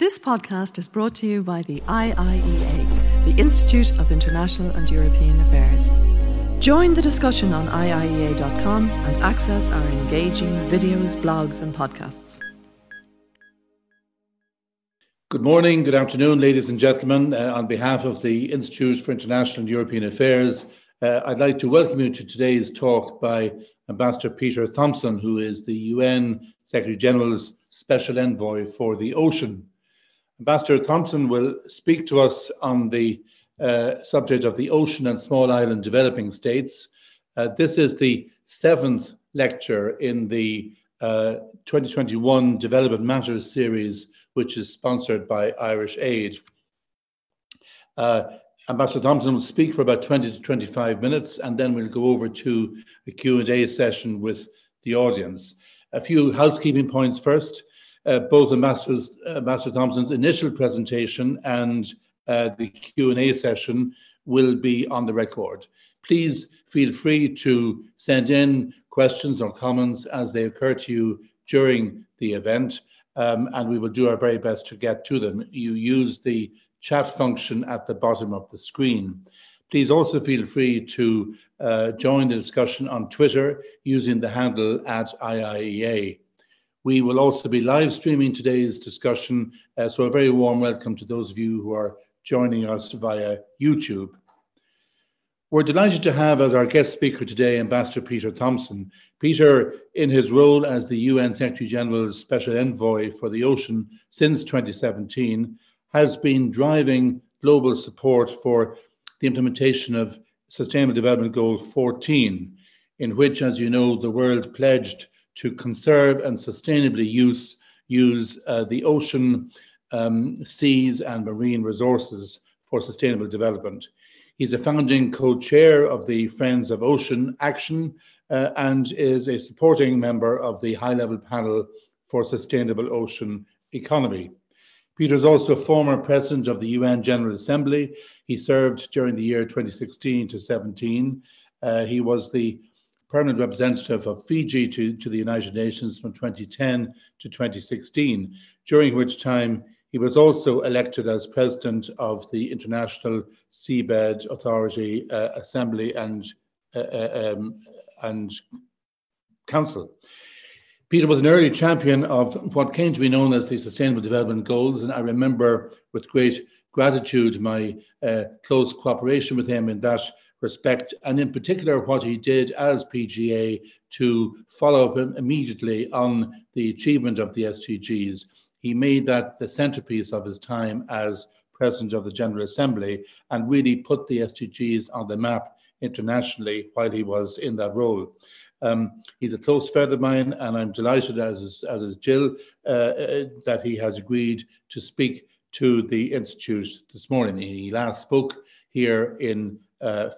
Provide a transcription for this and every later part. This podcast is brought to you by the IIEA, the Institute of International and European Affairs. Join the discussion on IIEA.com and access our engaging videos, blogs and podcasts. Good morning, good afternoon, ladies and gentlemen. On behalf of the Institute for International and European Affairs, I'd like to welcome you to today's talk by Ambassador Peter Thompson, who is the UN Secretary General's Special Envoy for the Ocean. Ambassador Thompson will speak to us on the subject of the ocean and small island developing states. This is the seventh lecture in the 2021 Development Matters series, which is sponsored by Irish Aid. Ambassador Thompson will speak for about 20 to 25 minutes, and then we'll go over to a Q&A session with the audience. A few housekeeping points first. Both Ambassador Thompson's initial presentation and the Q&A session will be on the record. Please feel free to send in questions or comments as they occur to you during the event, and we will do our very best to get to them. You use the chat function at the bottom of the screen. Please also feel free to join the discussion on Twitter using the handle @IIEA. We will also be live streaming today's discussion, so a very warm welcome to those of you who are joining us via YouTube. We're delighted to have as our guest speaker today Ambassador Peter Thompson. Peter, in his role as the UN Secretary General's Special Envoy for the Ocean since 2017, has been driving global support for the implementation of Sustainable Development Goal 14, in which, as you know, the world pledged to conserve and sustainably use the ocean, seas and marine resources for sustainable development. He's a founding co-chair of the Friends of Ocean Action and is a supporting member of the High Level Panel for Sustainable Ocean Economy. Peter is also former president of the UN General Assembly. He served during the year 2016 to 17. He was the permanent representative of Fiji to the United Nations from 2010 to 2016, during which time he was also elected as president of the International Seabed Authority, Assembly and Council. Peter was an early champion of what came to be known as the Sustainable Development Goals, and I remember with great gratitude my close cooperation with him in that respect, and in particular what he did as PGA to follow up immediately on the achievement of the SDGs. He made that the centerpiece of his time as President of the General Assembly and really put the SDGs on the map internationally while he was in that role. He's a close friend of mine, and I'm delighted, as is Jill, that he has agreed to speak to the Institute this morning. He last spoke here in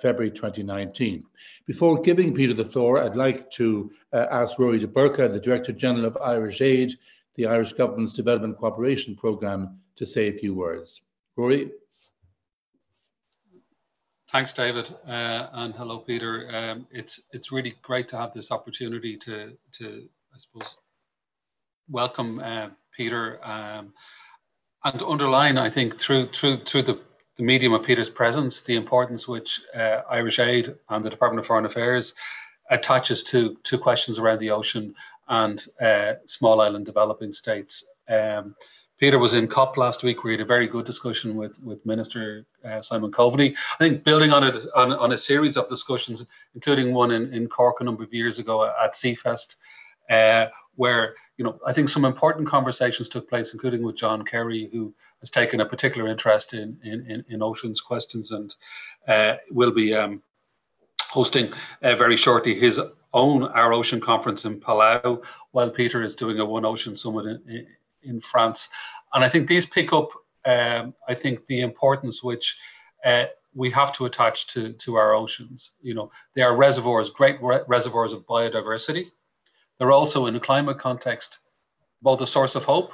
February 2019. Before giving Peter the floor, I'd like to ask Rory de Burca, the Director General of Irish Aid, the Irish Government's Development Cooperation Programme, to say a few words. Rory? Thanks, David, and hello, Peter. It's really great to have this opportunity to I suppose, welcome Peter and to underline, I think, through the medium of Peter's presence, the importance which Irish Aid and the Department of Foreign Affairs attaches to questions around the ocean and small island developing states. Peter was in COP last week. We had a very good discussion with Minister Simon Coveney. I think building on a series of discussions, including one in Cork a number of years ago at SeaFest, where I think some important conversations took place, including with John Kerry, who has taken a particular interest in oceans questions and will be hosting very shortly his own Our Ocean Conference in Palau, while Peter is doing a One Ocean Summit in France. And I think these pick up, I think, the importance which we have to attach to our oceans. They are reservoirs, great reservoirs of biodiversity. They're also, in a climate context, both a source of hope,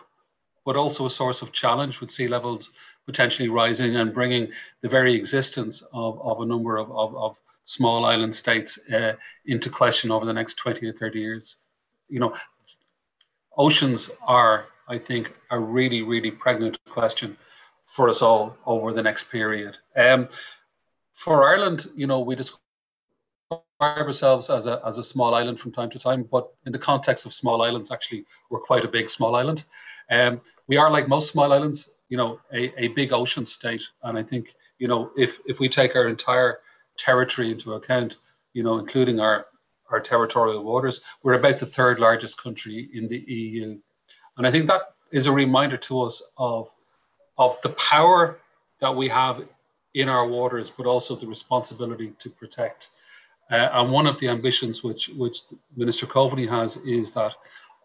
but also a source of challenge, with sea levels potentially rising and bringing the very existence of a number of small island states into question over the next 20 to 30 years. Oceans are I think, a really, really pregnant question for us all over the next period. For Ireland, you know, we describe ourselves as a small island from time to time, but in the context of small islands, actually, we're quite a big small island. We are, like most small islands, you know, a big ocean state. And I think, you know, if we take our entire territory into account, you know, including our territorial waters, we're about the third largest country in the EU. And I think that is a reminder to us of the power that we have in our waters, but also the responsibility to protect. And one of the ambitions which Minister Coveney has is that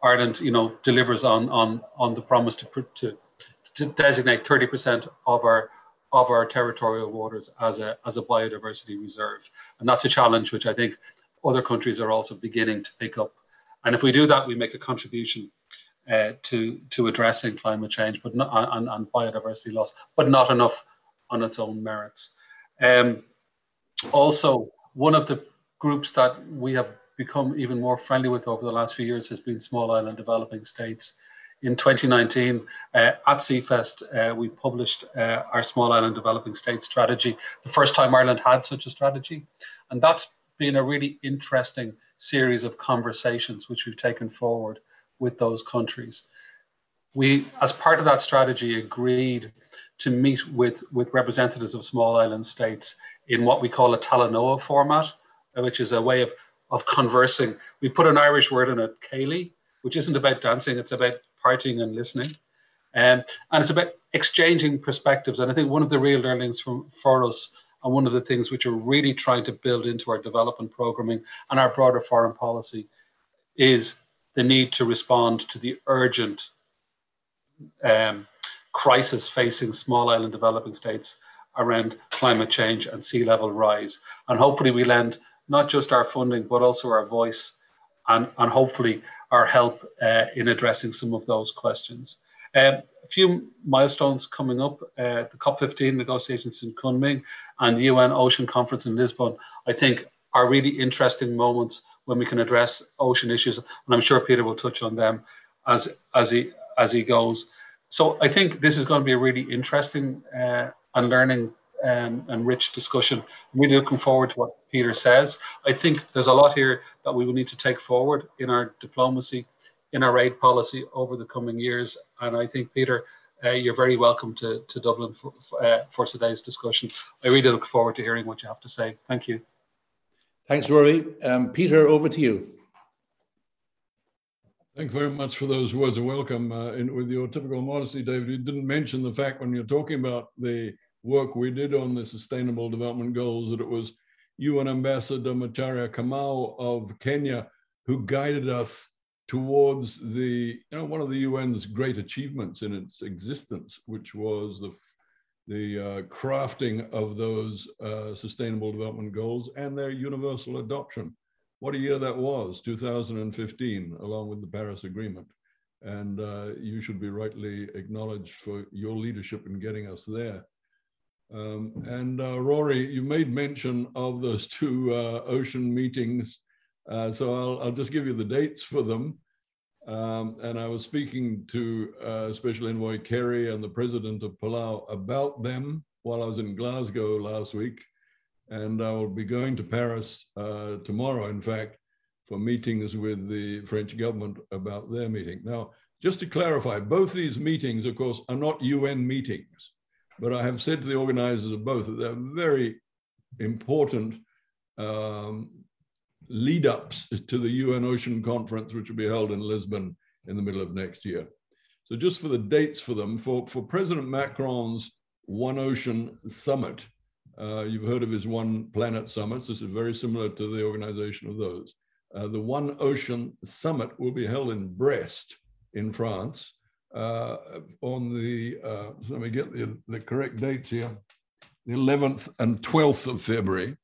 Ireland, you know, delivers on the promise to designate 30% of our territorial waters as a biodiversity reserve. And that's a challenge which I think other countries are also beginning to pick up. And if we do that, we make a contribution to addressing climate change but not, and biodiversity loss, but not enough on its own merits. Also, one of the groups that we have become even more friendly with over the last few years has been small island developing states. In 2019, at SeaFest, we published our small island developing state strategy, the first time Ireland had such a strategy. And that's been a really interesting series of conversations which we've taken forward with those countries. We, as part of that strategy, agreed to meet with representatives of small island states in what we call a Talanoa format, which is a way of conversing. We put an Irish word in it, Cailí, which isn't about dancing, it's about partying and listening. And it's about exchanging perspectives. And I think one of the real learnings for us, and one of the things which we're really trying to build into our development programming and our broader foreign policy, is the need to respond to the urgent crisis facing small island developing states around climate change and sea level rise. And hopefully we lend not just our funding, but also our voice and hopefully our help in addressing some of those questions. A few milestones coming up, the COP15 negotiations in Kunming and the UN Ocean Conference in Lisbon, I think are really interesting moments when we can address ocean issues. And I'm sure Peter will touch on them as he goes. So I think this is going to be a really interesting and learning and rich discussion. I'm really looking forward to what Peter says. I think there's a lot here that we will need to take forward in our diplomacy, in our aid policy over the coming years. And I think, Peter, you're very welcome to Dublin for today's discussion. I really look forward to hearing what you have to say. Thank you. Thanks, Rory. Peter, over to you. Thank you very much for those words of welcome. With your typical modesty, David, you didn't mention the fact when you're talking about the work we did on the Sustainable Development Goals that it was UN Ambassador Macharia Kamau of Kenya who guided us towards the, you know, one of the UN's great achievements in its existence, which was the crafting of those Sustainable Development Goals and their universal adoption. What a year that was, 2015, along with the Paris Agreement. And you should be rightly acknowledged for your leadership in getting us there. Rory, you made mention of those two ocean meetings. So I'll just give you the dates for them. And I was speaking to Special Envoy Kerry and the President of Palau about them while I was in Glasgow last week. And I will be going to Paris tomorrow, in fact, for meetings with the French government about their meeting. Now, just to clarify, both these meetings, of course, are not UN meetings. But I have said to the organizers of both that they're very important lead-ups to the UN Ocean Conference, which will be held in Lisbon in the middle of next year. So just for the dates for them, for President Macron's One Ocean Summit, you've heard of his One Planet Summits. This is very similar to the organization of those. The One Ocean Summit will be held in Brest in France on the, let me get the correct dates here, the 11th and 12th of February.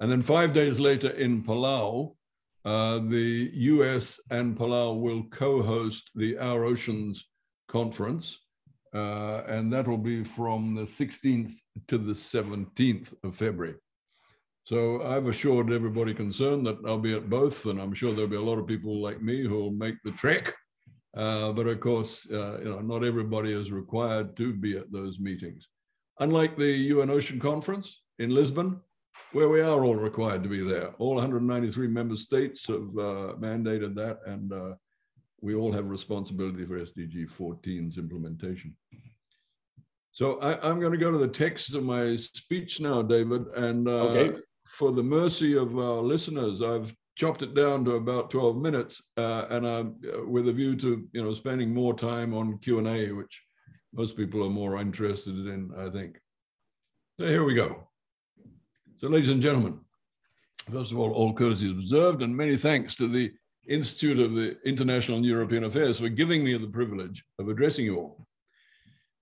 And then 5 days later in Palau, the US and Palau will co-host the Our Oceans Conference. And that will be from the 16th to the 17th of February. So I've assured everybody concerned that I'll be at both, and I'm sure there'll be a lot of people like me who'll make the trek But of course, not everybody is required to be at those meetings. Unlike the UN Ocean Conference in Lisbon, where we are all required to be there. All 193 member states have mandated that, and we all have responsibility for SDG 14's implementation. So I'm going to go to the text of my speech now, David, and for the mercy of our listeners, I've chopped it down to about 12 minutes, and with a view to spending more time on Q&A, which most people are more interested in, I think. So here we go. So ladies and gentlemen, first of all courtesy observed, and many thanks to the Institute of the International and European Affairs for giving me the privilege of addressing you all.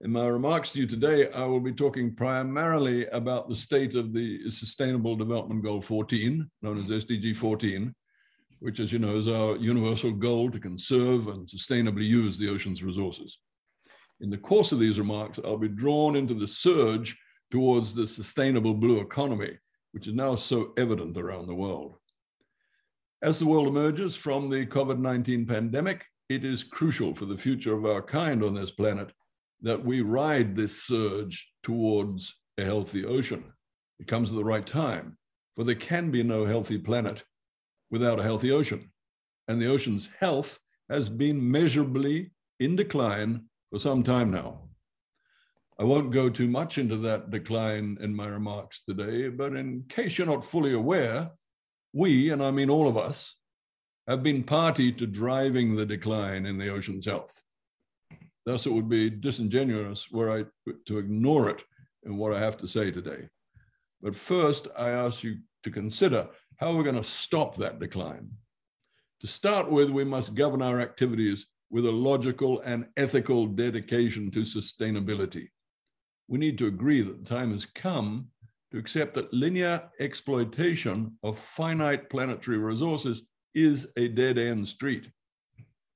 In my remarks to you today, I will be talking primarily about the state of the Sustainable Development Goal 14, known as SDG 14, which, as you know, is our universal goal to conserve and sustainably use the ocean's resources. In the course of these remarks, I'll be drawn into the surge towards the sustainable blue economy, which is now so evident around the world. As the world emerges from the COVID-19 pandemic, it is crucial for the future of our kind on this planet that we ride this surge towards a healthy ocean. It comes at the right time, for there can be no healthy planet without a healthy ocean. And the ocean's health has been measurably in decline for some time now. I won't go too much into that decline in my remarks today, but in case you're not fully aware, we, and I mean all of us, have been party to driving the decline in the ocean's health. Thus, it would be disingenuous were I to ignore it in what I have to say today. But first, I ask you to consider how we're going to stop that decline. To start with, we must govern our activities with a logical and ethical dedication to sustainability. We need to agree that the time has come to accept that linear exploitation of finite planetary resources is a dead-end street.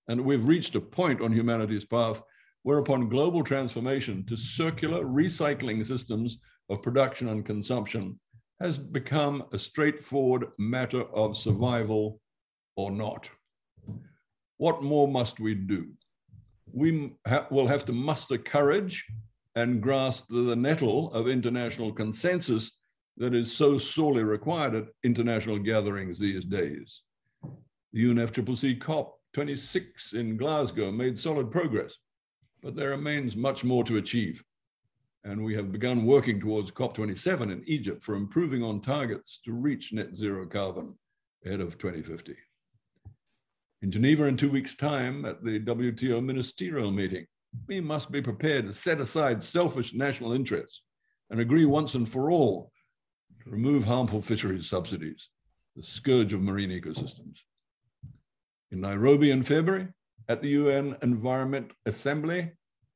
And we've reached a point on humanity's path whereupon global transformation to circular recycling systems of production and consumption has become a straightforward matter of survival or not. What more must we do? We will have to muster courage and grasp the nettle of international consensus that is so sorely required at international gatherings these days. The UNFCCC COP26 in Glasgow made solid progress, but there remains much more to achieve. And we have begun working towards COP27 in Egypt for improving on targets to reach net zero carbon ahead of 2050. In Geneva in 2 weeks' time at the WTO ministerial meeting, we must be prepared to set aside selfish national interests and agree once and for all to remove harmful fisheries subsidies, the scourge of marine ecosystems. In Nairobi in February, at the UN Environment Assembly,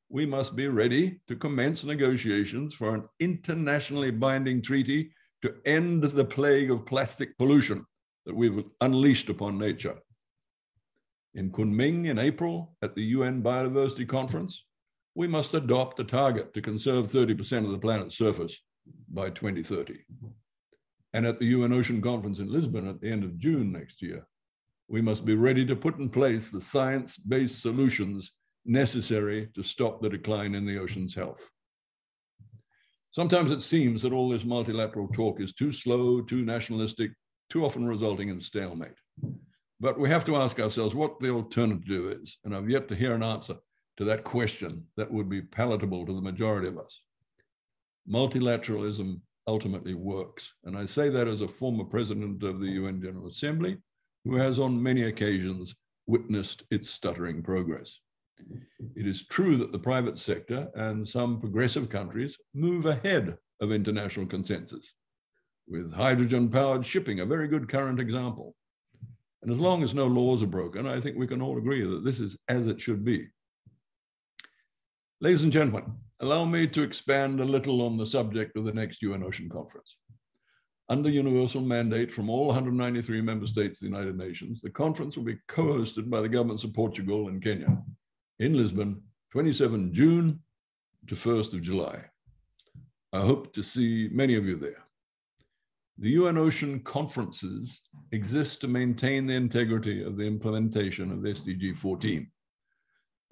we must be ready to commence negotiations for an internationally binding treaty to end the plague of plastic pollution that we've unleashed upon nature. In Kunming in April, at the UN Biodiversity Conference, we must adopt a target to conserve 30% of the planet's surface by 2030. And at the UN Ocean Conference in Lisbon at the end of June next year, we must be ready to put in place the science-based solutions necessary to stop the decline in the ocean's health. Sometimes it seems that all this multilateral talk is too slow, too nationalistic, too often resulting in stalemate. But we have to ask ourselves what the alternative is, and I've yet to hear an answer to that question that would be palatable to the majority of us. Multilateralism ultimately works, and I say that as a former president of the UN General Assembly, who has on many occasions witnessed its stuttering progress. It is true that the private sector and some progressive countries move ahead of international consensus, with hydrogen-powered shipping a very good current example. And as long as no laws are broken, I think we can all agree that this is as it should be. Ladies and gentlemen, allow me to expand a little on the subject of the next UN Ocean Conference. Under universal mandate from all 193 member states of the United Nations, the conference will be co-hosted by the governments of Portugal and Kenya in Lisbon, 27 June to 1st of July. I hope to see many of you there. The UN Ocean Conferences exist to maintain the integrity of the implementation of SDG 14,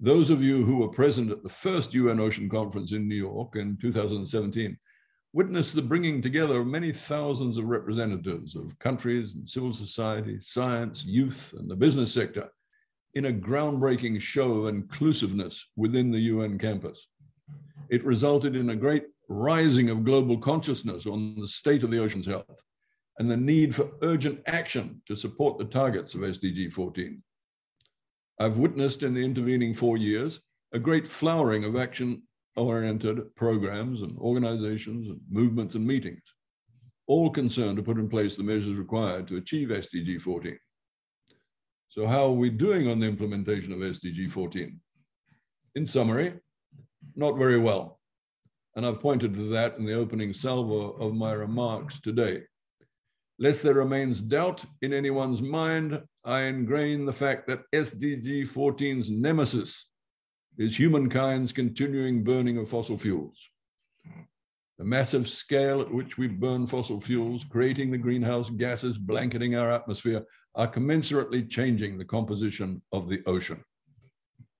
Those of you who were present at the first UN Ocean Conference in New York in 2017 witnessed the bringing together of many thousands of representatives of countries and civil society, science, youth, and the business sector in a groundbreaking show of inclusiveness within the UN campus. It resulted in a great rising of global consciousness on the state of the ocean's health and the need for urgent action to support the targets of SDG 14. I've witnessed in the intervening 4 years a great flowering of action-oriented programs and organizations and movements and meetings, all concerned to put in place the measures required to achieve SDG 14. So how are we doing on the implementation of SDG 14? In summary, not very well. And I've pointed to that in the opening salvo of my remarks today. Lest there remains doubt in anyone's mind, I ingrain the fact that SDG 14's nemesis is humankind's continuing burning of fossil fuels. The massive scale at which we burn fossil fuels, creating the greenhouse gases blanketing our atmosphere, are commensurately changing the composition of the ocean.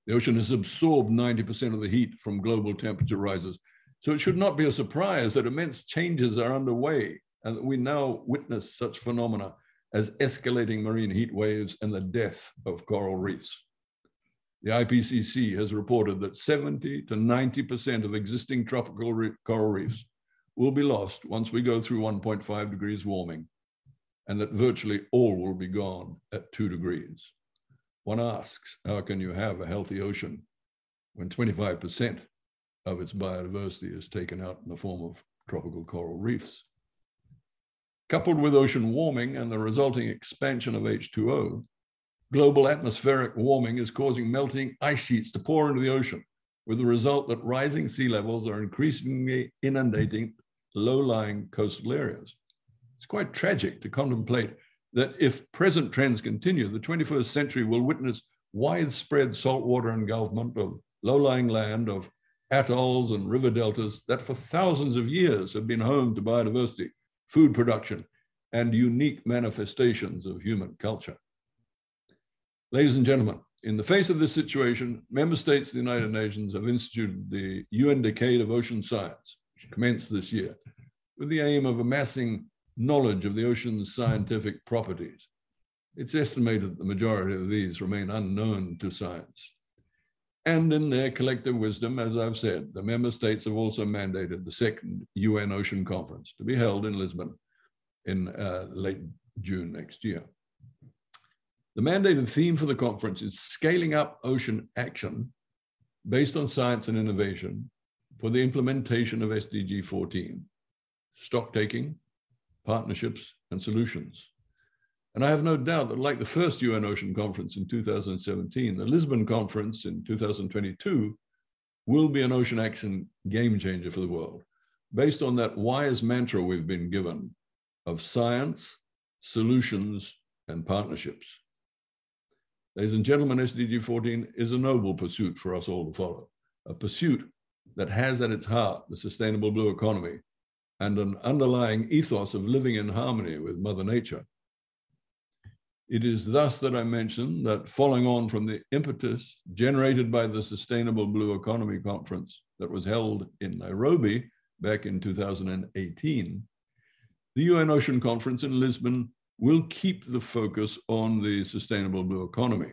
The ocean has absorbed 90% of the heat from global temperature rises, so it should not be a surprise that immense changes are underway and that we now witness such phenomena as escalating marine heat waves and the death of coral reefs. The IPCC has reported that 70 to 90% of existing tropical coral reefs will be lost once we go through 1.5 degrees warming, and that virtually all will be gone at 2 degrees. One asks, how can you have a healthy ocean when 25% of its biodiversity is taken out in the form of tropical coral reefs? Coupled with ocean warming and the resulting expansion of H2O, global atmospheric warming is causing melting ice sheets to pour into the ocean, with the result that rising sea levels are increasingly inundating low-lying coastal areas. It's quite tragic to contemplate that if present trends continue, the 21st century will witness widespread saltwater engulfment of low-lying land, of atolls and river deltas that for thousands of years have been home to biodiversity, food production, and unique manifestations of human culture. Ladies and gentlemen, in the face of this situation, member states of the United Nations have instituted the UN Decade of Ocean Science, which commenced this year, with the aim of amassing knowledge of the ocean's scientific properties. It's estimated that the majority of these remain unknown to science. And in their collective wisdom, as I've said, the member states have also mandated the second UN Ocean Conference to be held in Lisbon in late June next year. The mandated theme for the conference is scaling up ocean action based on science and innovation for the implementation of SDG 14, stocktaking, partnerships, and solutions. And I have no doubt that, like the first UN Ocean Conference in 2017, the Lisbon Conference in 2022 will be an ocean action game changer for the world, based on that wise mantra we've been given of science, solutions, and partnerships. Ladies and gentlemen, SDG 14 is a noble pursuit for us all to follow, a pursuit that has at its heart the sustainable blue economy and an underlying ethos of living in harmony with Mother Nature. It is thus that I mentioned that, following on from the impetus generated by the Sustainable Blue Economy Conference that was held in Nairobi back in 2018, the UN Ocean Conference in Lisbon will keep the focus on the sustainable blue economy.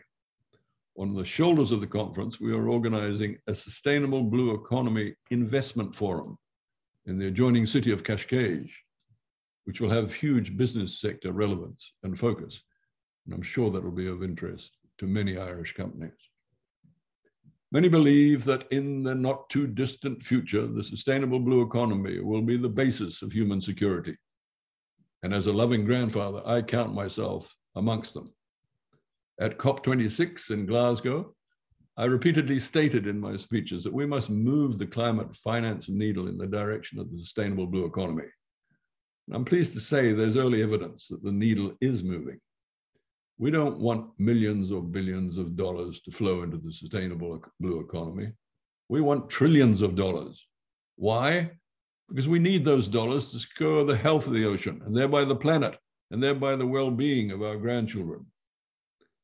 On the shoulders of the conference, we are organizing a Sustainable Blue Economy Investment Forum in the adjoining city of Cascais, which will have huge business sector relevance and focus. And I'm sure that will be of interest to many Irish companies. Many believe that in the not too distant future, the sustainable blue economy will be the basis of human security. And as a loving grandfather, I count myself amongst them. At COP26 in Glasgow, I repeatedly stated in my speeches that we must move the climate finance needle in the direction of the sustainable blue economy. And I'm pleased to say there's early evidence that the needle is moving. We don't want millions or billions of dollars to flow into the sustainable blue economy. We want trillions of dollars. Why? Because we need those dollars to secure the health of the ocean and thereby the planet and thereby the well-being of our grandchildren.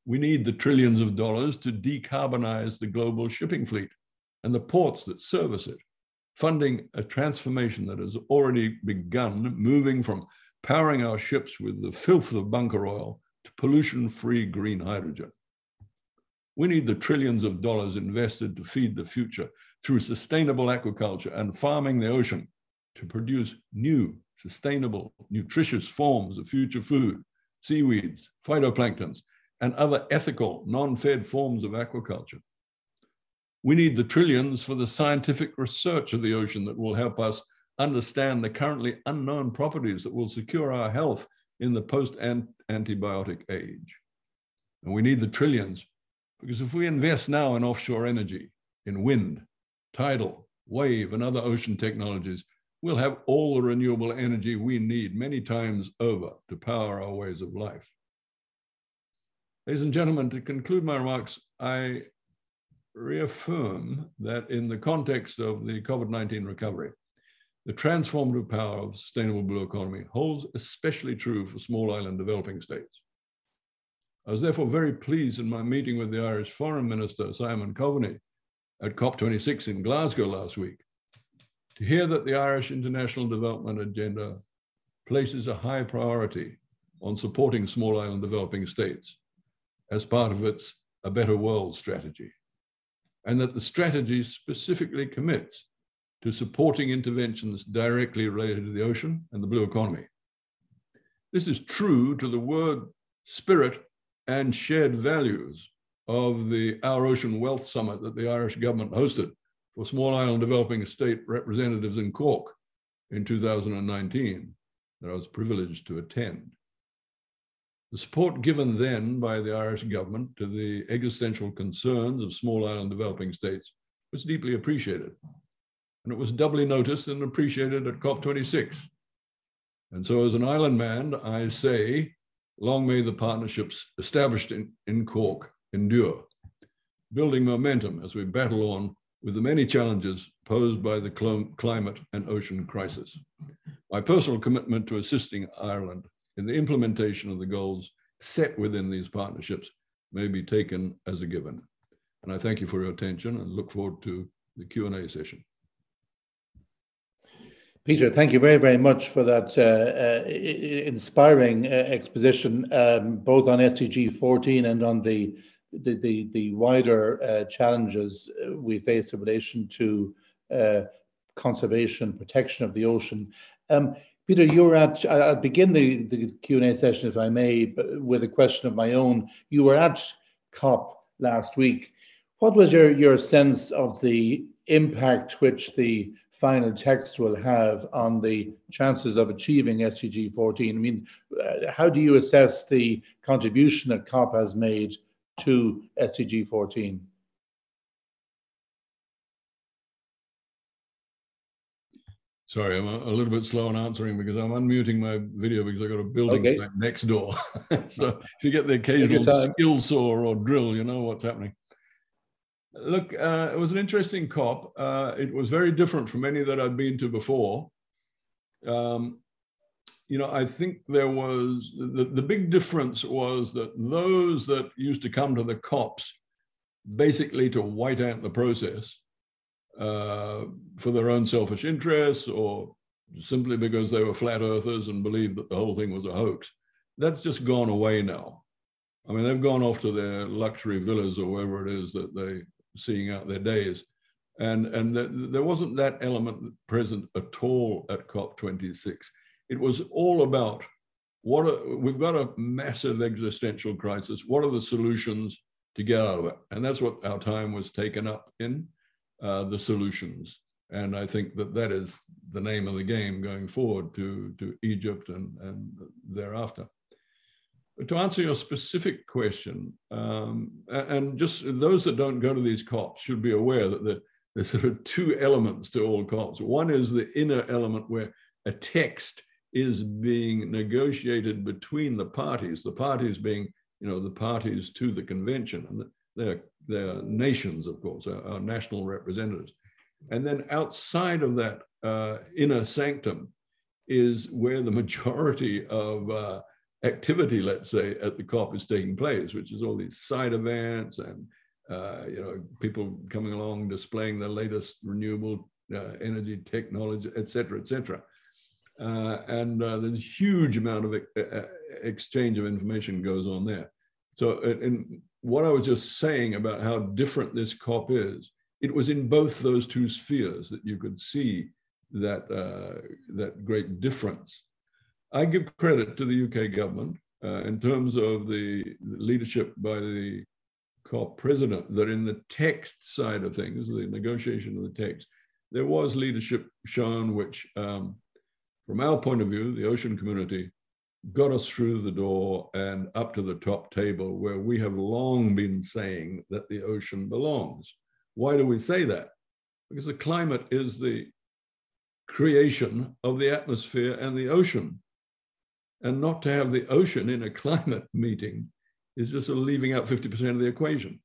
We need the trillions of dollars to decarbonize the global shipping fleet and the ports that service it, funding a transformation that has already begun, moving from powering our ships with the filth of bunker oil to pollution-free green hydrogen. We need the trillions of dollars invested to feed the future through sustainable aquaculture and farming the ocean to produce new, sustainable, nutritious forms of future food, seaweeds, phytoplanktons, and other ethical, non-fed forms of aquaculture. We need the trillions for the scientific research of the ocean that will help us understand the currently unknown properties that will secure our health in the post-antibiotic age. And we need the trillions because if we invest now in offshore energy, in wind, tidal, wave, and other ocean technologies, we'll have all the renewable energy we need many times over to power our ways of life. Ladies and gentlemen, to conclude my remarks, I reaffirm that in the context of the COVID-19 recovery, the transformative power of the sustainable blue economy holds especially true for small island developing states. I was therefore very pleased in my meeting with the Irish Foreign Minister, Simon Coveney, at COP26 in Glasgow last week, to hear that the Irish International Development Agenda places a high priority on supporting small island developing states as part of its A Better World strategy, and that the strategy specifically commits to supporting interventions directly related to the ocean and the blue economy. This is true to the word, spirit, and shared values of the Our Ocean Wealth Summit that the Irish government hosted for small island developing state representatives in Cork in 2019, that I was privileged to attend. The support given then by the Irish government to the existential concerns of small island developing states was deeply appreciated. And it was doubly noticed and appreciated at COP26. And so as an island man, I say, long may the partnerships established in Cork endure, building momentum as we battle on with the many challenges posed by the climate and ocean crisis. My personal commitment to assisting Ireland in the implementation of the goals set within these partnerships may be taken as a given. And I thank you for your attention and look forward to the Q&A session. Peter, thank you very, very much for that inspiring exposition, both on SDG 14 and on the wider challenges we face in relation to conservation, protection of the ocean. Peter, I'll begin the Q&A session, if I may, with a question of my own. You were at COP last week. What was your sense of the impact which the final text will have on the chances of achieving SDG 14? I mean, how do you assess the contribution that COP has made to SDG 14? Sorry, I'm a little bit slow in answering because I'm unmuting my video because I've got a building okay next door. So if you get the occasional skill saw or drill, you know what's happening. Look, it was an interesting COP. It was very different from any that I'd been to before. You know, I think there was, the big difference was that those that used to come to the COPs basically to white out the process, for their own selfish interests or simply because they were flat earthers and believed that the whole thing was a hoax. That's just gone away now. I mean, they've gone off to their luxury villas or wherever it is that they're seeing out their days. And there wasn't that element present at all at COP26. It was all about, we've got a massive existential crisis. What are the solutions to get out of it? And that's what our time was taken up in. The solutions. And I think that that is the name of the game going forward to Egypt and thereafter. But to answer your specific question, and just those that don't go to these COPs should be aware that there's sort of two elements to all COPs. One is the inner element where a text is being negotiated between the parties being, you know, the parties to the convention. And they're nations, of course, our national representatives. And then outside of that inner sanctum is where the majority of activity, let's say, at the COP is taking place, which is all these side events and people coming along displaying the latest renewable energy technology, et cetera, and there's a huge amount of exchange of information goes on there. So, and what I was just saying about how different this COP is, it was in both those two spheres that you could see that that great difference. I give credit to the UK government in terms of the leadership by the COP president, that in the text side of things, the negotiation of the text, there was leadership shown which, from our point of view, the ocean community got us through the door and up to the top table, where we have long been saying that the ocean belongs. Why do we say that? Because the climate is the creation of the atmosphere and the ocean. And not to have the ocean in a climate meeting is just leaving out 50% of the equation.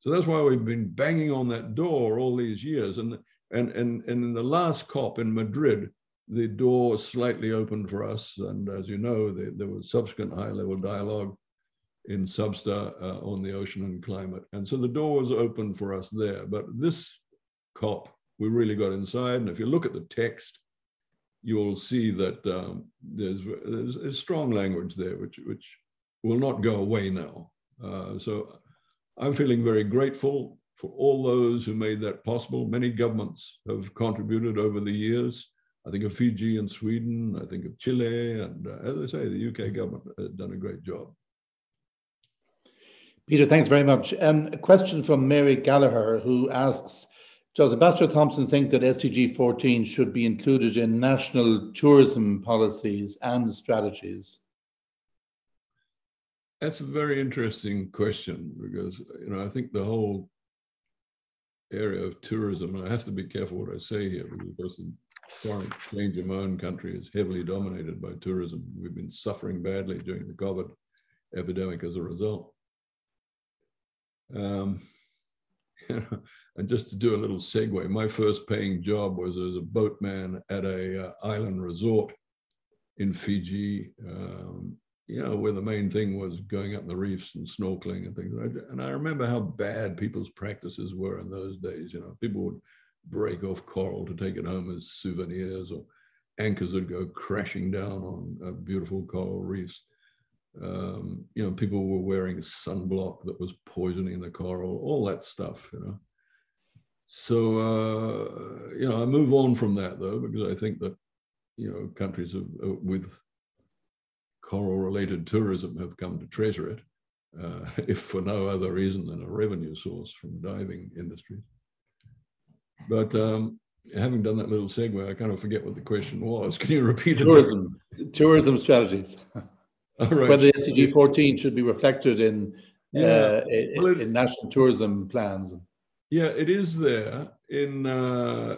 So that's why we've been banging on that door all these years. And in the last COP in Madrid, the door slightly opened for us. And as you know, there was subsequent high-level dialogue in Substa on the ocean and climate. And so the door was open for us there. But this COP, we really got inside. And if you look at the text, you'll see that there's strong language there, which will not go away now. So I'm feeling very grateful for all those who made that possible. Many governments have contributed over the years. I think of Fiji and Sweden, I think of Chile, and as I say, the UK government has done a great job. Peter, thanks very much. A question from Mary Gallagher, who asks, does Ambassador Thompson think that SDG 14 should be included in national tourism policies and strategies? That's a very interesting question, because I think the whole area of tourism, and I have to be careful what I say here, because the foreign exchange in my own country is heavily dominated by tourism. We've been suffering badly during the COVID epidemic as a result. And just to do a little segue, my first paying job was as a boatman at a island resort in Fiji, where the main thing was going up the reefs and snorkeling and things. And I remember how bad people's practices were in those days. People would break off coral to take it home as souvenirs, or anchors would go crashing down on beautiful coral reefs. People were wearing sunblock that was poisoning the coral, all that stuff, So, I move on from that, though, because I think that, countries with coral-related tourism have come to treasure it, if for no other reason than a revenue source from diving industries. But having done that little segue, I kind of forget what the question was. Can you repeat it? Tourism strategies. All right. Whether SDG 14 should be reflected in national tourism plans. Yeah, it is there in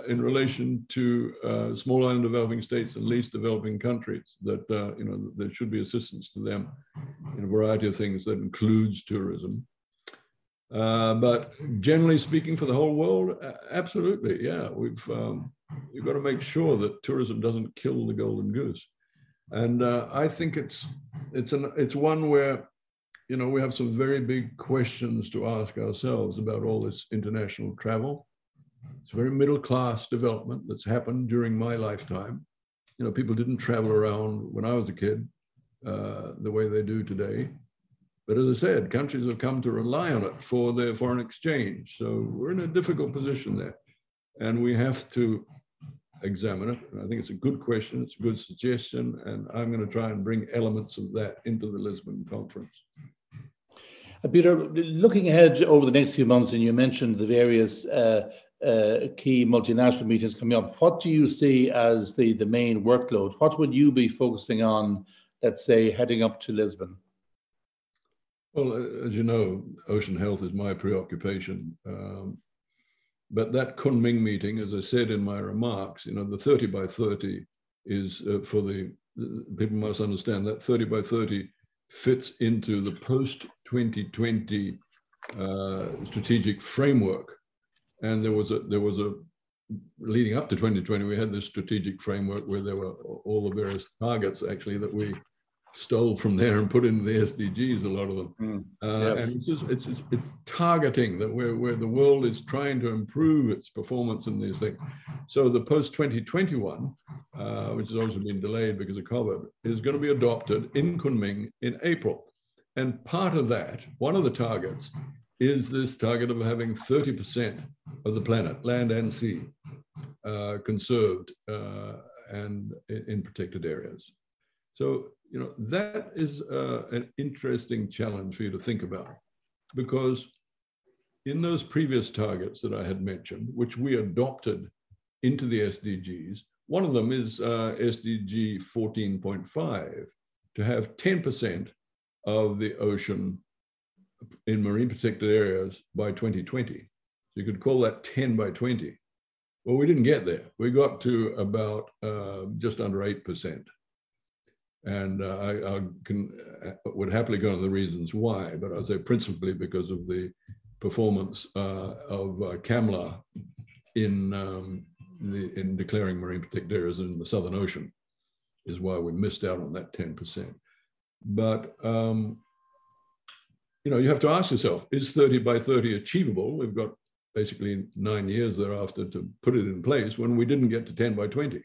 relation to small island developing states and least developing countries, that there should be assistance to them in a variety of things that includes tourism. But generally speaking, for the whole world, absolutely, yeah. We've got to make sure that tourism doesn't kill the golden goose. And I think it's one where, we have some very big questions to ask ourselves about all this international travel. It's very middle-class development that's happened during my lifetime. People didn't travel around when I was a kid the way they do today. But as I said, countries have come to rely on it for their foreign exchange. So we're in a difficult position there. And we have to examine it. I think it's a good question, it's a good suggestion, and I'm going to try and bring elements of that into the Lisbon conference. Peter, looking ahead over the next few months, and you mentioned the various key multinational meetings coming up, what do you see as the main workload? What would you be focusing on, let's say, heading up to Lisbon? Well, as you know, ocean health is my preoccupation. But that Kunming meeting, as I said in my remarks, the 30 by 30 is for the people must understand that 30 by 30 fits into the post-2020 strategic framework. And there was a leading up to 2020, we had this strategic framework where there were all the various targets actually that we stole from there and put into the SDGs, a lot of them. Yes. And it's targeting that where the world is trying to improve its performance in these things. So the post-2021, which has also been delayed because of COVID, is going to be adopted in Kunming in April. And part of that, one of the targets, is this target of having 30% of the planet, land and sea, conserved and in protected areas. So, you know, that is an interesting challenge for you to think about, because in those previous targets that I had mentioned, which we adopted into the SDGs, one of them is SDG 14.5, to have 10% of the ocean in marine protected areas by 2020. So you could call that 10 by 20. Well, we didn't get there. We got to about just under 8%. And I would happily go into the reasons why, but I'd say principally because of the performance of CCAMLR in declaring marine protected areas in the Southern Ocean is why we missed out on that 10%. But you know, you have to ask yourself: is 30 by 30 achievable? We've got basically 9 years thereafter to put it in place when we didn't get to 10 by 20.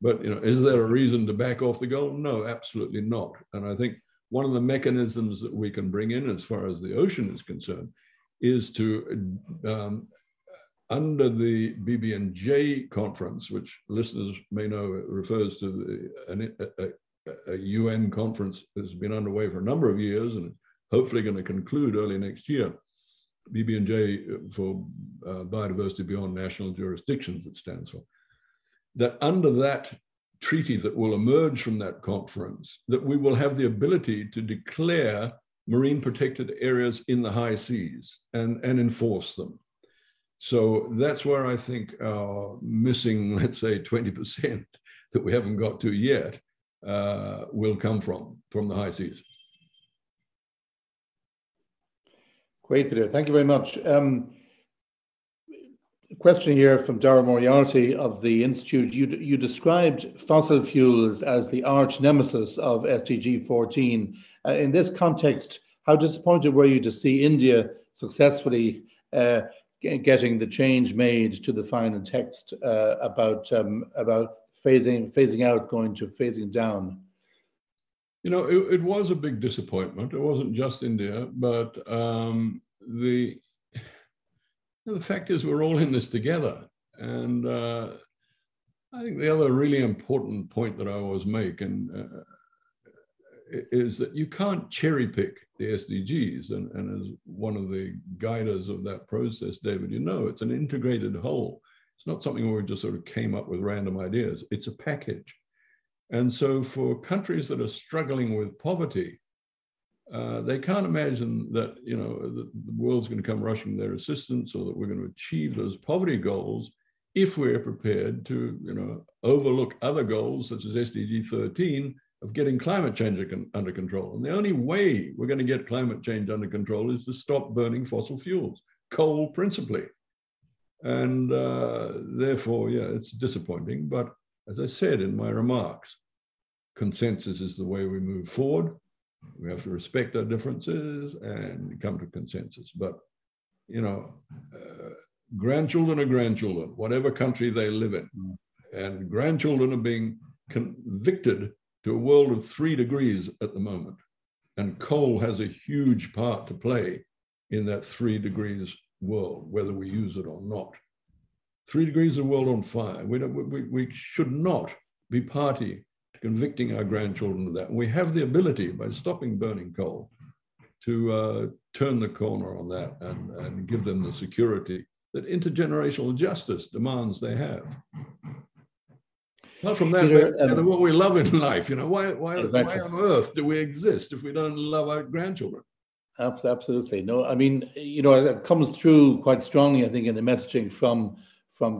But, you know, is there a reason to back off the goal? No, absolutely not. And I think one of the mechanisms that we can bring in as far as the ocean is concerned is to, under the BBNJ conference, which listeners may know refers to a UN conference that's been underway for a number of years and hopefully going to conclude early next year. BBNJ for Biodiversity Beyond National Jurisdictions, it stands for. That under that treaty that will emerge from that conference, that we will have the ability to declare marine protected areas in the high seas and enforce them. So that's where I think our missing, let's say 20% that we haven't got to yet will come from the high seas. Great, Peter, thank you very much. Question here from Dara Moriarty of the Institute. You described fossil fuels as the arch nemesis of SDG 14. In this context, how disappointed were you to see India successfully getting the change made to the final text about phasing out going to phasing down? You know, it was a big disappointment. It wasn't just India, but the fact is we're all in this together. And I think the other really important point that I always make is that you can't cherry pick the SDGs. And as one of the guiders of that process, David, you know, it's an integrated whole. It's not something where we just sort of came up with random ideas. It's a package. And so for countries that are struggling with poverty, they can't imagine that, you know, that the world's going to come rushing to their assistance or that we're going to achieve those poverty goals if we're prepared to, you know, overlook other goals such as SDG 13 of getting climate change under control. And the only way we're going to get climate change under control is to stop burning fossil fuels, coal principally. And therefore, yeah, it's disappointing. But as I said in my remarks, consensus is the way we move forward. We have to respect our differences and come to consensus. But, you know, grandchildren are grandchildren, whatever country they live in. And grandchildren are being convicted to a world of 3 degrees at the moment. And coal has a huge part to play in that 3 degrees world, whether we use it or not. 3 degrees of the world on fire. We should not be party convicting our grandchildren of that. We have the ability, by stopping burning coal, to turn the corner on that and give them the security that intergenerational justice demands they have. Apart from that, Peter, what we love in life, you know, why on earth do we exist if we don't love our grandchildren? Absolutely. No, I mean, you know, it comes through quite strongly, I think, in the messaging from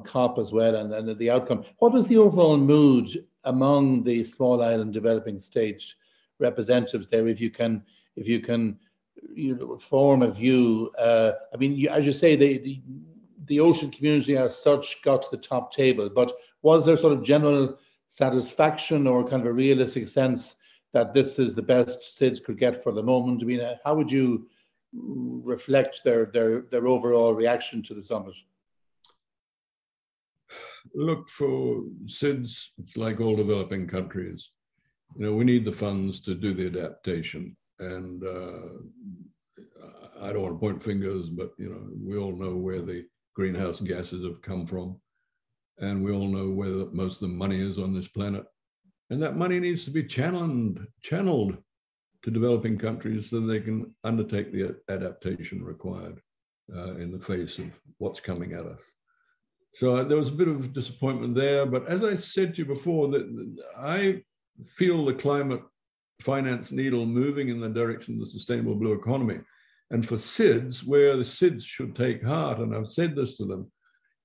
COP as well and the outcome. What was the overall mood among the small island developing state representatives there, if you can you know, form a view? I mean, as you say, the ocean community as such got to the top table, but was there sort of general satisfaction or kind of a realistic sense that this is the best SIDS could get for the moment? I mean, how would you reflect their overall reaction to the summit? Look, for SIDS, it's like all developing countries. You know, we need the funds to do the adaptation. And I don't want to point fingers, but, you know, we all know where the greenhouse gases have come from. And we all know where most of the money is on this planet. And that money needs to be channeled to developing countries so they can undertake the adaptation required in the face of what's coming at us. So there was a bit of disappointment there. But as I said to you before, that I feel the climate finance needle moving in the direction of the sustainable blue economy. And for SIDS, where the SIDS should take heart, and I've said this to them,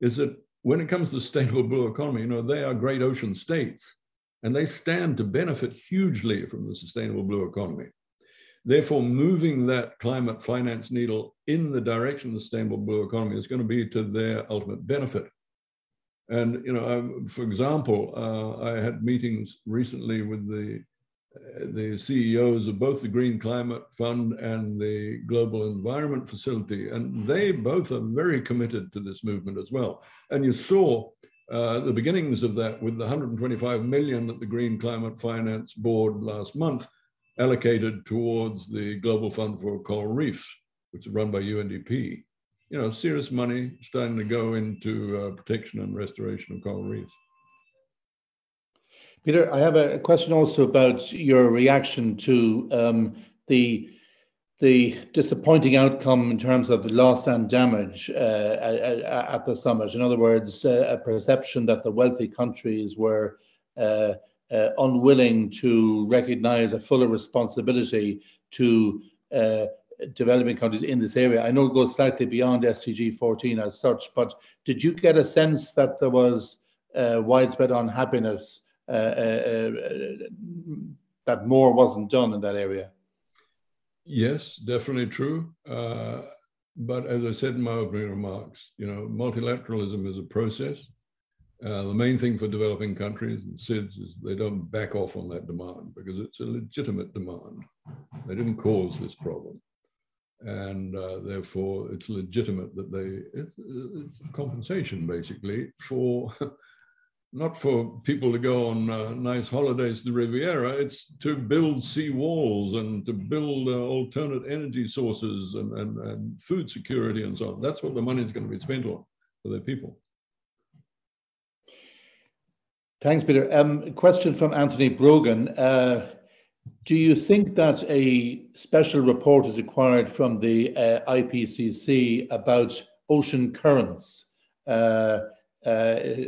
is that when it comes to the sustainable blue economy, you know, they are great ocean states, and they stand to benefit hugely from the sustainable blue economy. Therefore, moving that climate finance needle in the direction of the sustainable blue economy is going to be to their ultimate benefit. And, you know, for example, I had meetings recently with the CEOs of both the Green Climate Fund and the Global Environment Facility, and they both are very committed to this movement as well. And you saw the beginnings of that with the 125 million that the Green Climate Finance Board last month allocated towards the Global Fund for Coral Reefs, which is run by UNDP. You know, serious money starting to go into protection and restoration of coral reefs. Peter, I have a question also about your reaction to the disappointing outcome in terms of the loss and damage at the summit. In other words, a perception that the wealthy countries were unwilling to recognize a fuller responsibility to developing countries in this area. I know it goes slightly beyond SDG 14 as such, but did you get a sense that there was widespread unhappiness that more wasn't done in that area? Yes, definitely true. But as I said in my opening remarks, you know, multilateralism is a process. The main thing for developing countries and SIDS is they don't back off on that demand because it's a legitimate demand. They didn't cause this problem. And therefore, it's legitimate that it's compensation, basically, for not for people to go on nice holidays to the Riviera, it's to build sea walls and to build alternate energy sources and food security and so on. That's what the money is going to be spent on for their people. Thanks, Peter. Question from Anthony Brogan. Do you think that a special report is required from the IPCC about ocean currents? The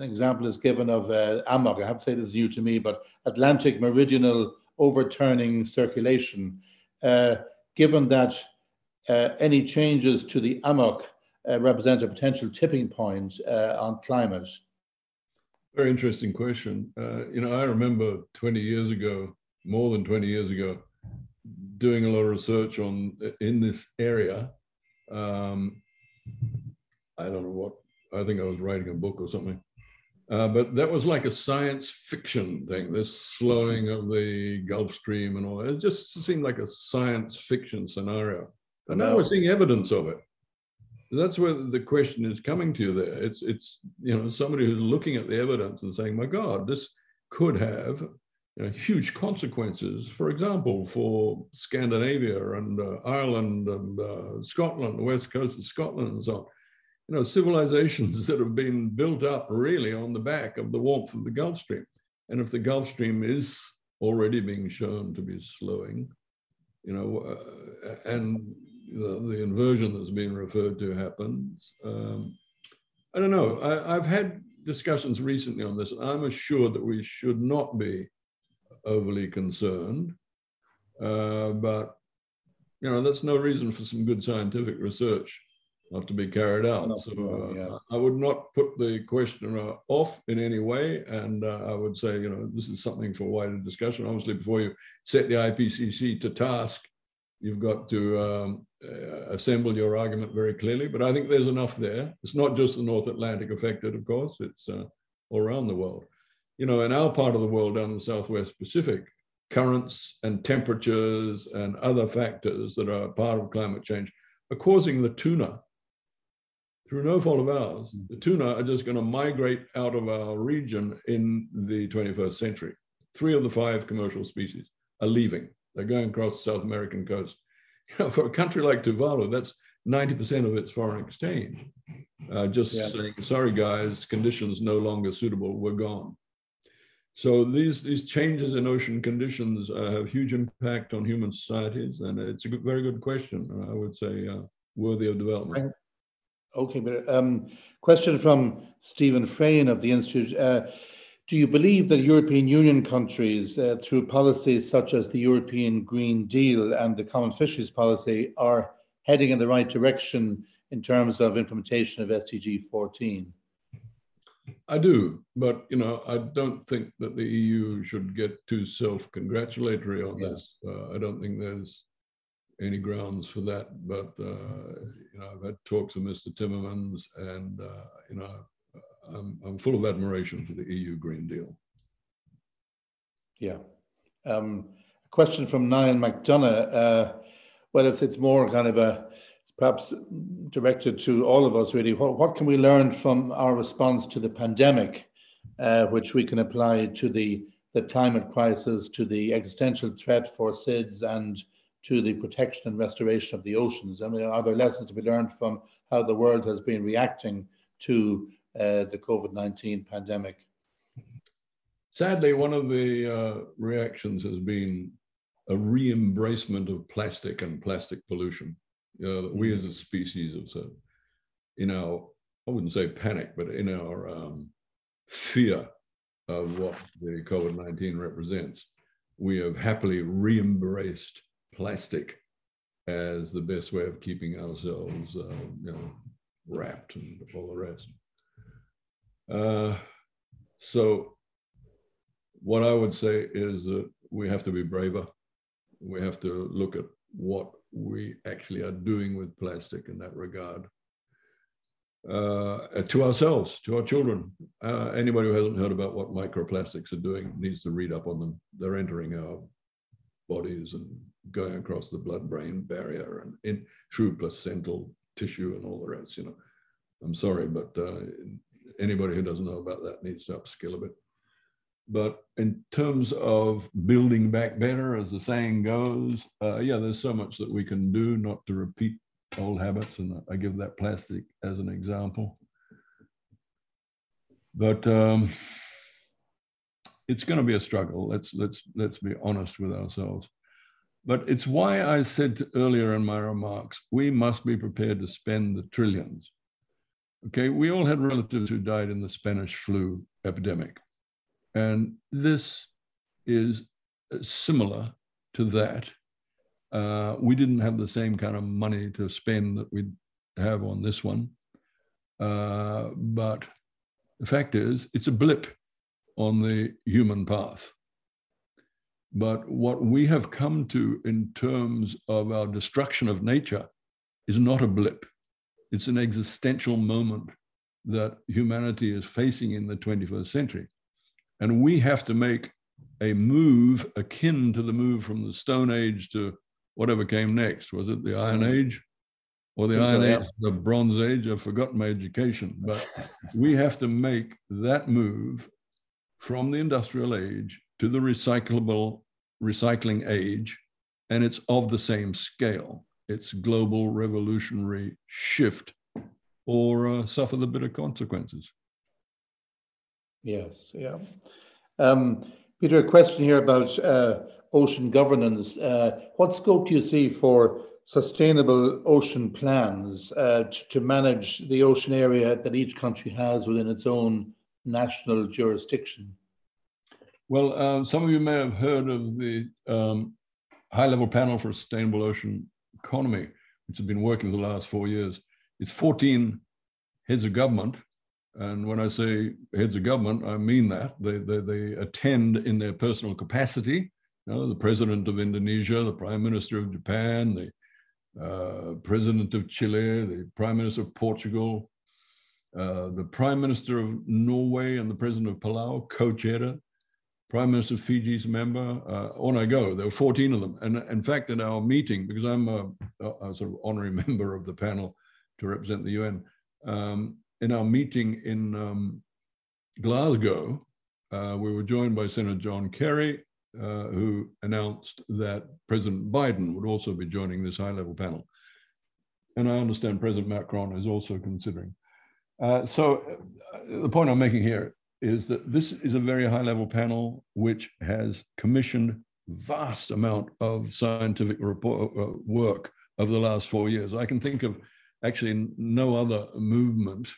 example is given of AMOC, I have to say this is new to me, but Atlantic Meridional Overturning Circulation. Given that any changes to the AMOC represent a potential tipping point on climate. Very interesting question. You know, I remember 20 years ago, more than 20 years ago, doing a lot of research in this area. I don't know what, I think I was writing a book or something, but that was like a science fiction thing, this slowing of the Gulf Stream and all that. It just seemed like a science fiction scenario. And now we're seeing evidence of it. That's where the question is coming to you there. It's you know, somebody who's looking at the evidence and saying, my God, this could have, you know, huge consequences, for example, for Scandinavia and Ireland and Scotland, the west coast of Scotland and so on. You know, civilizations that have been built up really on the back of the warmth of the Gulf Stream. And if the Gulf Stream is already being shown to be slowing, you know, and the inversion that's been referred to happens, I don't know. I've had discussions recently on this. I'm assured that we should not be overly concerned, but, you know, that's no reason for some good scientific research not to be carried out. So I would not put the questioner off in any way. And I would say, you know, this is something for wider discussion. Obviously, before you set the IPCC to task, you've got to assemble your argument very clearly. But I think there's enough there. It's not just the North Atlantic affected, of course. It's all around the world. you know, in our part of the world down the Southwest Pacific, currents and temperatures and other factors that are part of climate change are causing the tuna, through no fault of ours, the tuna are just going to migrate out of our region in the 21st century. 3 of the 5 commercial species are leaving. They're going across the South American coast. You know, for a country like Tuvalu, that's 90% of its foreign exchange. Saying, sorry guys, conditions no longer suitable, we're gone. So these changes in ocean conditions have huge impact on human societies, and it's a good, very good question, I would say, worthy of development. Okay, but question from Stephen Frayne of the Institute. Do you believe that European Union countries, through policies such as the European Green Deal and the Common Fisheries Policy, are heading in the right direction in terms of implementation of SDG 14? I do, but you know, I don't think that the EU should get too self-congratulatory on this. I don't think there's any grounds for that, but you know, I've had talks with Mr. Timmermans, and you know, I'm full of admiration for the EU Green Deal. Yeah. A question from Niall McDonough. Well, it's more kind of it's perhaps directed to all of us really. What can we learn from our response to the pandemic, which we can apply to the climate crisis, to the existential threat for SIDS, and to the protection and restoration of the oceans? I mean, are there lessons to be learned from how the world has been reacting to the COVID-19 pandemic? Sadly, one of the reactions has been a re-embracement of plastic and plastic pollution. We as a species have said, in our, I wouldn't say panic, but in our fear of what the COVID-19 represents, we have happily re-embraced plastic as the best way of keeping ourselves you know, wrapped and all the rest. So what I would say is that we have to be braver. We have to look at what we actually are doing with plastic in that regard, to ourselves, to our children. Anybody who hasn't heard about what microplastics are doing needs to read up on them. They're entering our bodies and going across the blood-brain barrier and in through placental tissue and all the rest. You know, I'm sorry, but anybody who doesn't know about that needs to upskill a bit. But in terms of building back better, as the saying goes, yeah, there's so much that we can do not to repeat old habits. And I give that plastic as an example. But it's going to be a struggle. Let's be honest with ourselves. But it's why I said earlier in my remarks, we must be prepared to spend the trillions. Okay, we all had relatives who died in the Spanish flu epidemic. And this is similar to that. We didn't have the same kind of money to spend that we have on this one. But the fact is, it's a blip on the human path. But what we have come to in terms of our destruction of nature is not a blip. It's an existential moment that humanity is facing in the 21st century. And we have to make a move akin to the move from the Stone Age to whatever came next. Was it the Iron Age? Or the Iron Age, the Bronze Age? I've forgotten my education. But we have to make that move from the Industrial Age to the recycling age. And it's of the same scale. It's global revolutionary shift, or suffer the bitter consequences. Yes, yeah. Peter, a question here about ocean governance. What scope do you see for sustainable ocean plans to manage the ocean area that each country has within its own national jurisdiction? Well, some of you may have heard of the High Level Panel for Sustainable Ocean Economy, which has been working for the last 4 years. It's 14 heads of government. And when I say heads of government, I mean that. They attend in their personal capacity. You know, the President of Indonesia, the Prime Minister of Japan, the President of Chile, the Prime Minister of Portugal, The Prime Minister of Norway and the President of Palau co-chaired it. Prime Minister of Fiji's member, on I go. There were 14 of them. And in fact, at our meeting, because I'm a sort of honorary member of the panel to represent the UN, in our meeting in Glasgow, we were joined by Senator John Kerry, who announced that President Biden would also be joining this high-level panel. And I understand President Macron is also considering. So the point I'm making here is that this is a very high-level panel which has commissioned vast amount of scientific work over the last 4 years. I can think of actually no other movement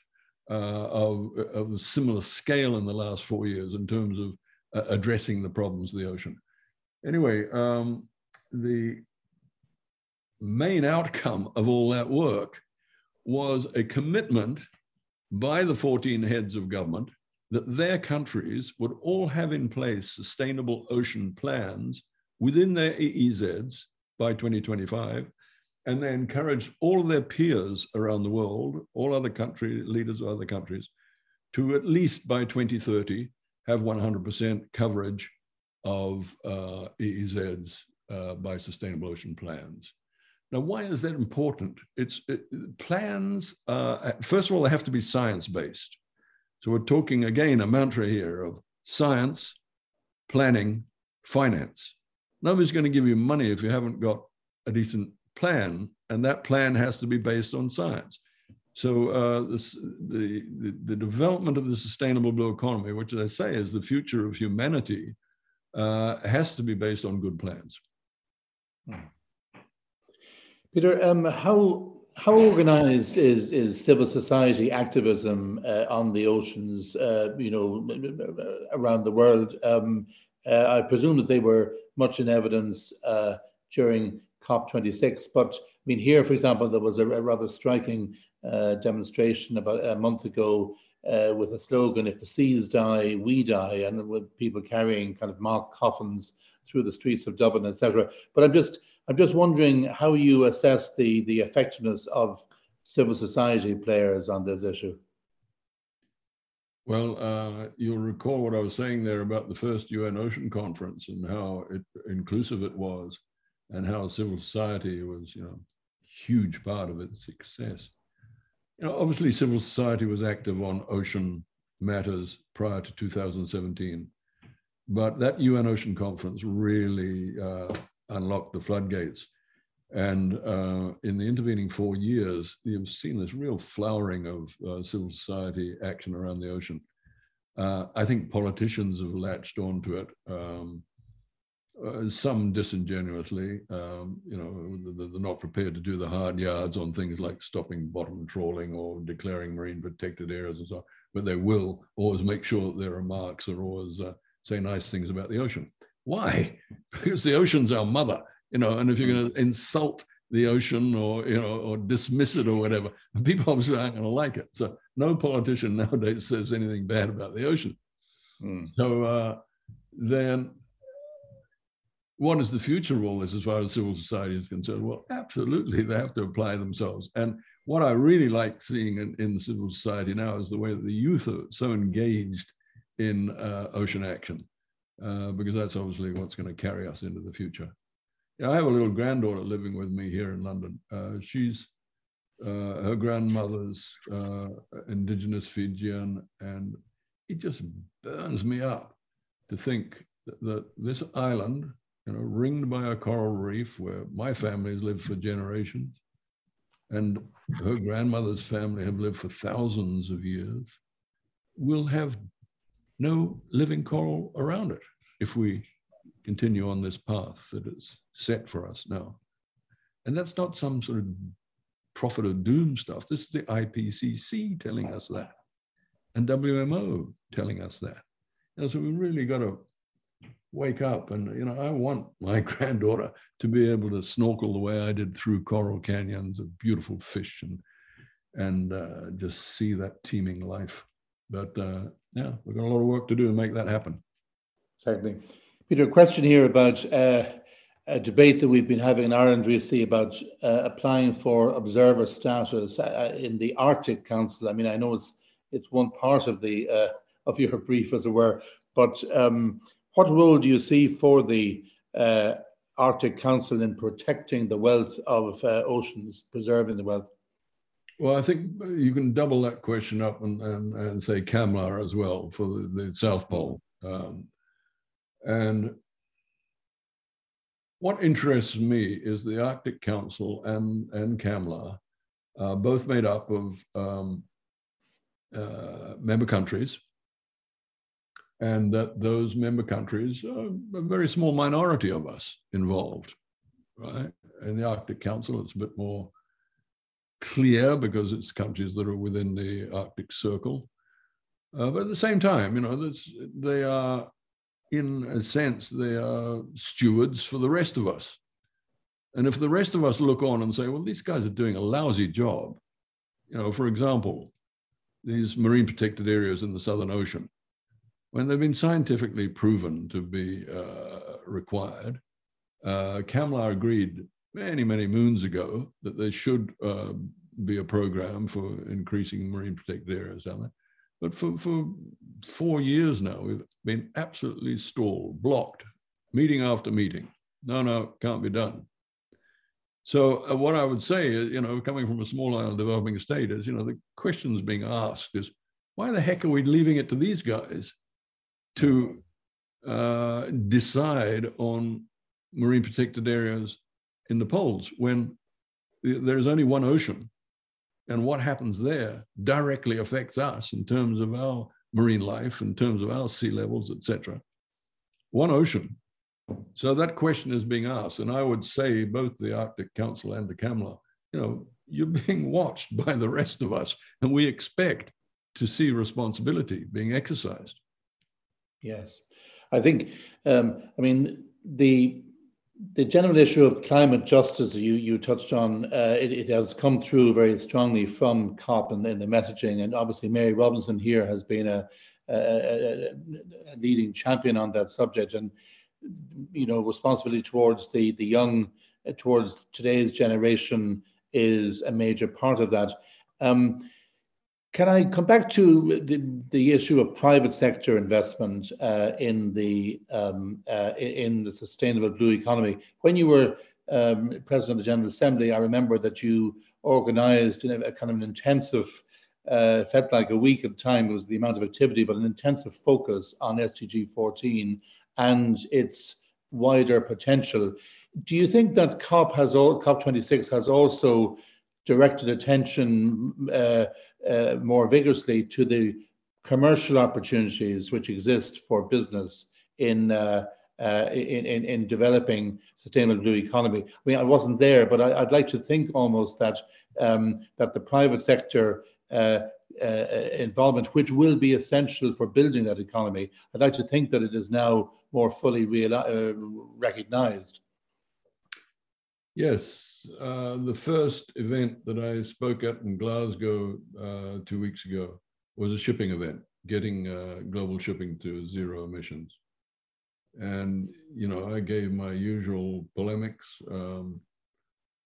of a similar scale in the last 4 years in terms of addressing the problems of the ocean. Anyway, the main outcome of all that work was a commitment by the 14 heads of government that their countries would all have in place sustainable ocean plans within their EEZs by 2025, and they encouraged all of their peers around the world, all other country leaders of other countries, to at least by 2030 have 100% coverage of EEZs by sustainable ocean plans. Now, why is that important? Plans, first of all, they have to be science-based. So we're talking, again, a mantra here of science, planning, finance. Nobody's going to give you money if you haven't got a decent plan, and that plan has to be based on science. So the development of the sustainable blue economy, which, as I say, is the future of humanity, has to be based on good plans. Peter, how organized is civil society activism on the oceans, around the world? I presume that they were much in evidence during COP26, but I mean, here, for example, there was a rather striking demonstration about a month ago with a slogan, "If the seas die, we die," and with people carrying kind of mock coffins through the streets of Dublin, etc. But I'm just wondering how you assess the effectiveness of civil society players on this issue. Well, you'll recall what I was saying there about the first UN Ocean Conference and how inclusive it was and how civil society was, a huge part of its success. Obviously, civil society was active on ocean matters prior to 2017, but that UN Ocean Conference really unlocked the floodgates. And in the intervening 4 years, you've seen this real flowering of civil society action around the ocean. I think politicians have latched onto it, some disingenuously, they're not prepared to do the hard yards on things like stopping bottom trawling or declaring marine protected areas and so on, but they will always make sure that their remarks are always say nice things about the ocean. Why? Because the ocean's our mother, and if you're going to insult the ocean or, or dismiss it or whatever, people obviously aren't going to like it. So no politician nowadays says anything bad about the ocean. Mm. So then what is the future of all this as far as civil society is concerned? Well, absolutely, they have to apply themselves. And what I really like seeing in civil society now is the way that the youth are so engaged in ocean action. Because that's obviously what's going to carry us into the future. I have a little granddaughter living with me here in London. Her grandmother's indigenous Fijian, and it just burns me up to think that this island, ringed by a coral reef where my family has lived for generations, and her grandmother's family have lived for thousands of years, will have no living coral around it if we continue on this path that is set for us now. And that's not some sort of prophet of doom stuff. This is the IPCC telling us that, and WMO telling us that. So we really got to wake up. And I want my granddaughter to be able to snorkel the way I did through coral canyons of beautiful fish and just see that teeming life. But yeah, we've got a lot of work to do to make that happen. Exactly. Peter, a question here about a debate that we've been having in Ireland recently about applying for observer status in the Arctic Council. I mean, I know it's it's one part of the of your brief, as it were. But what role do you see for the Arctic Council in protecting the wealth of oceans, preserving the wealth? Well, I think you can double that question up and say CCAMLR as well for the South Pole. And what interests me is the Arctic Council and CCAMLR, both made up of member countries, and that those member countries are a very small minority of us involved, right? In the Arctic Council, it's a bit more clear because it's countries that are within the Arctic Circle. But at the same time, you know, they are, in a sense, they are stewards for the rest of us. And if the rest of us look on and say, well, these guys are doing a lousy job, you know, for example, these marine protected areas in the Southern Ocean, when they've been scientifically proven to be required, CCAMLR agreed many moons ago that there should be a program for increasing marine protected areas down there. But for 4 years now, we've been absolutely stalled, blocked, meeting after meeting. No, can't be done. So what I would say is, you know, coming from a small island developing state is, you know, the questions being asked is, why the heck are we leaving it to these guys to decide on marine protected areas in the poles when there's only one ocean, and what happens there directly affects us in terms of our marine life, in terms of our sea levels, etc. One ocean. So that question is being asked, and I would say both the Arctic Council and the CCAMLR, you know, you're being watched by the rest of us, and we expect to see responsibility being exercised. Yes, I think, I mean, the general issue of climate justice you touched on, it has come through very strongly from COP and in the messaging, and obviously Mary Robinson here has been a leading champion on that subject, and, you know, responsibility towards the young, towards today's generation is a major part of that. Can I come back to the issue of private sector investment in the sustainable blue economy? When you were president of the General Assembly, I remember that you organized a kind of an intensive, felt like a week at the time, it was the amount of activity, but an intensive focus on SDG 14 and its wider potential. Do you think that COP26 has also directed attention more vigorously to the commercial opportunities which exist for business in developing sustainable blue economy? I mean, I wasn't there, but I'd like to think almost that that the private sector involvement, which will be essential for building that economy, I'd like to think that it is now more fully recognized. Yes, the first event that I spoke at in Glasgow 2 weeks ago was a shipping event, getting global shipping to zero emissions. And, you know, I gave my usual polemics,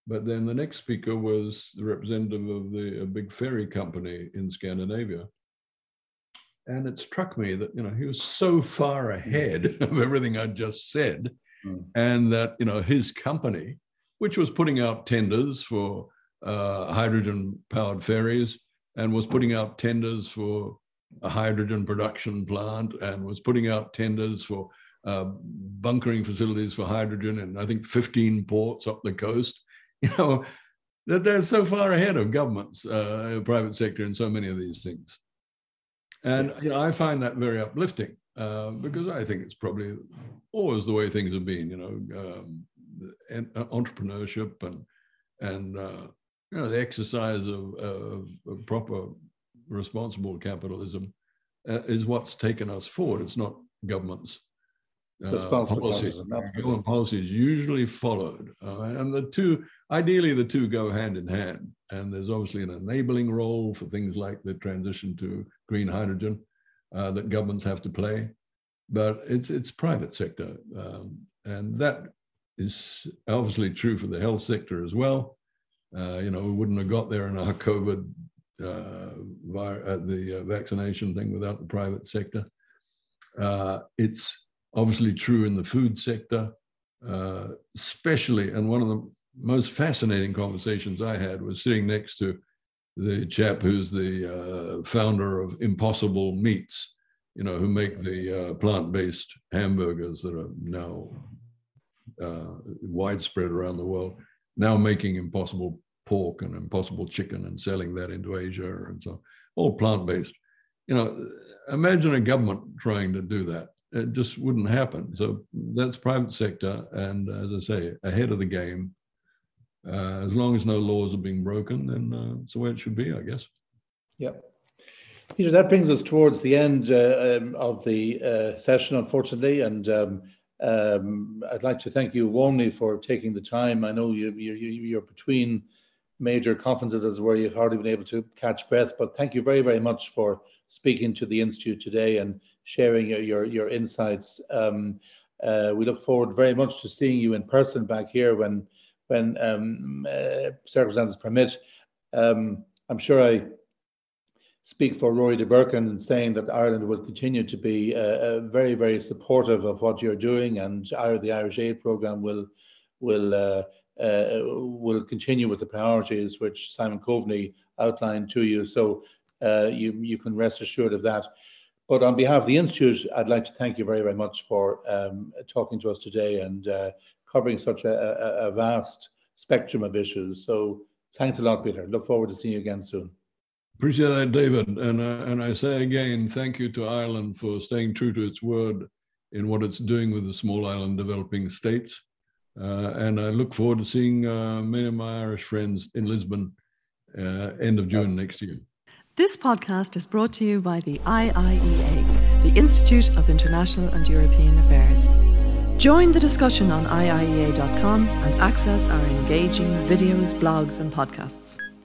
but then the next speaker was the representative of a big ferry company in Scandinavia. And it struck me that, you know, he was so far ahead of everything I'd just said, and that, you know, his company, which was putting out tenders for hydrogen-powered ferries, and was putting out tenders for a hydrogen production plant, and was putting out tenders for bunkering facilities for hydrogen in, I think, 15 ports up the coast. You know, that they're so far ahead of governments, private sector, in so many of these things. And, you know, I find that very uplifting because I think it's probably always the way things have been, you know, entrepreneurship and you know, the exercise of proper responsible capitalism is what's taken us forward. It's not government's policies. Government policies usually followed, and ideally the two go hand in hand. And there's obviously an enabling role for things like the transition to green hydrogen that governments have to play, but it's private sector, and that is obviously true for the health sector as well. You know, we wouldn't have got there in our COVID the vaccination thing without the private sector. It's obviously true in the food sector, especially, and one of the most fascinating conversations I had was sitting next to the chap who's the founder of Impossible Meats, you know, who make the plant-based hamburgers that are now widespread around the world, now making Impossible Pork and Impossible Chicken and selling that into Asia and so on, all plant-based. You know, imagine a government trying to do that. It just wouldn't happen. So that's private sector, and as I say, ahead of the game. As long as no laws are being broken, then it's the way it should be, I guess. Yep. Peter, that brings us towards the end of the session, unfortunately, and I'd like to thank you warmly for taking the time. I know you're between major conferences, as it were. You've hardly been able to catch breath, but thank you very, very much for speaking to the Institute today and sharing your insights. We look forward very much to seeing you in person back here when circumstances permit. I'm sure I speak for Rory de Burca in saying that Ireland will continue to be very, very supportive of what you're doing, and the Irish Aid programme will continue with the priorities which Simon Coveney outlined to you. So you can rest assured of that. But on behalf of the Institute, I'd like to thank you very, very much for talking to us today and covering such a vast spectrum of issues. So thanks a lot, Peter. Look forward to seeing you again soon. Appreciate that, David. And I say again, thank you to Ireland for staying true to its word in what it's doing with the small island developing states. And I look forward to seeing many of my Irish friends in Lisbon end of June next year. This podcast is brought to you by the IIEA, the Institute of International and European Affairs. Join the discussion on IIEA.com and access our engaging videos, blogs, and podcasts.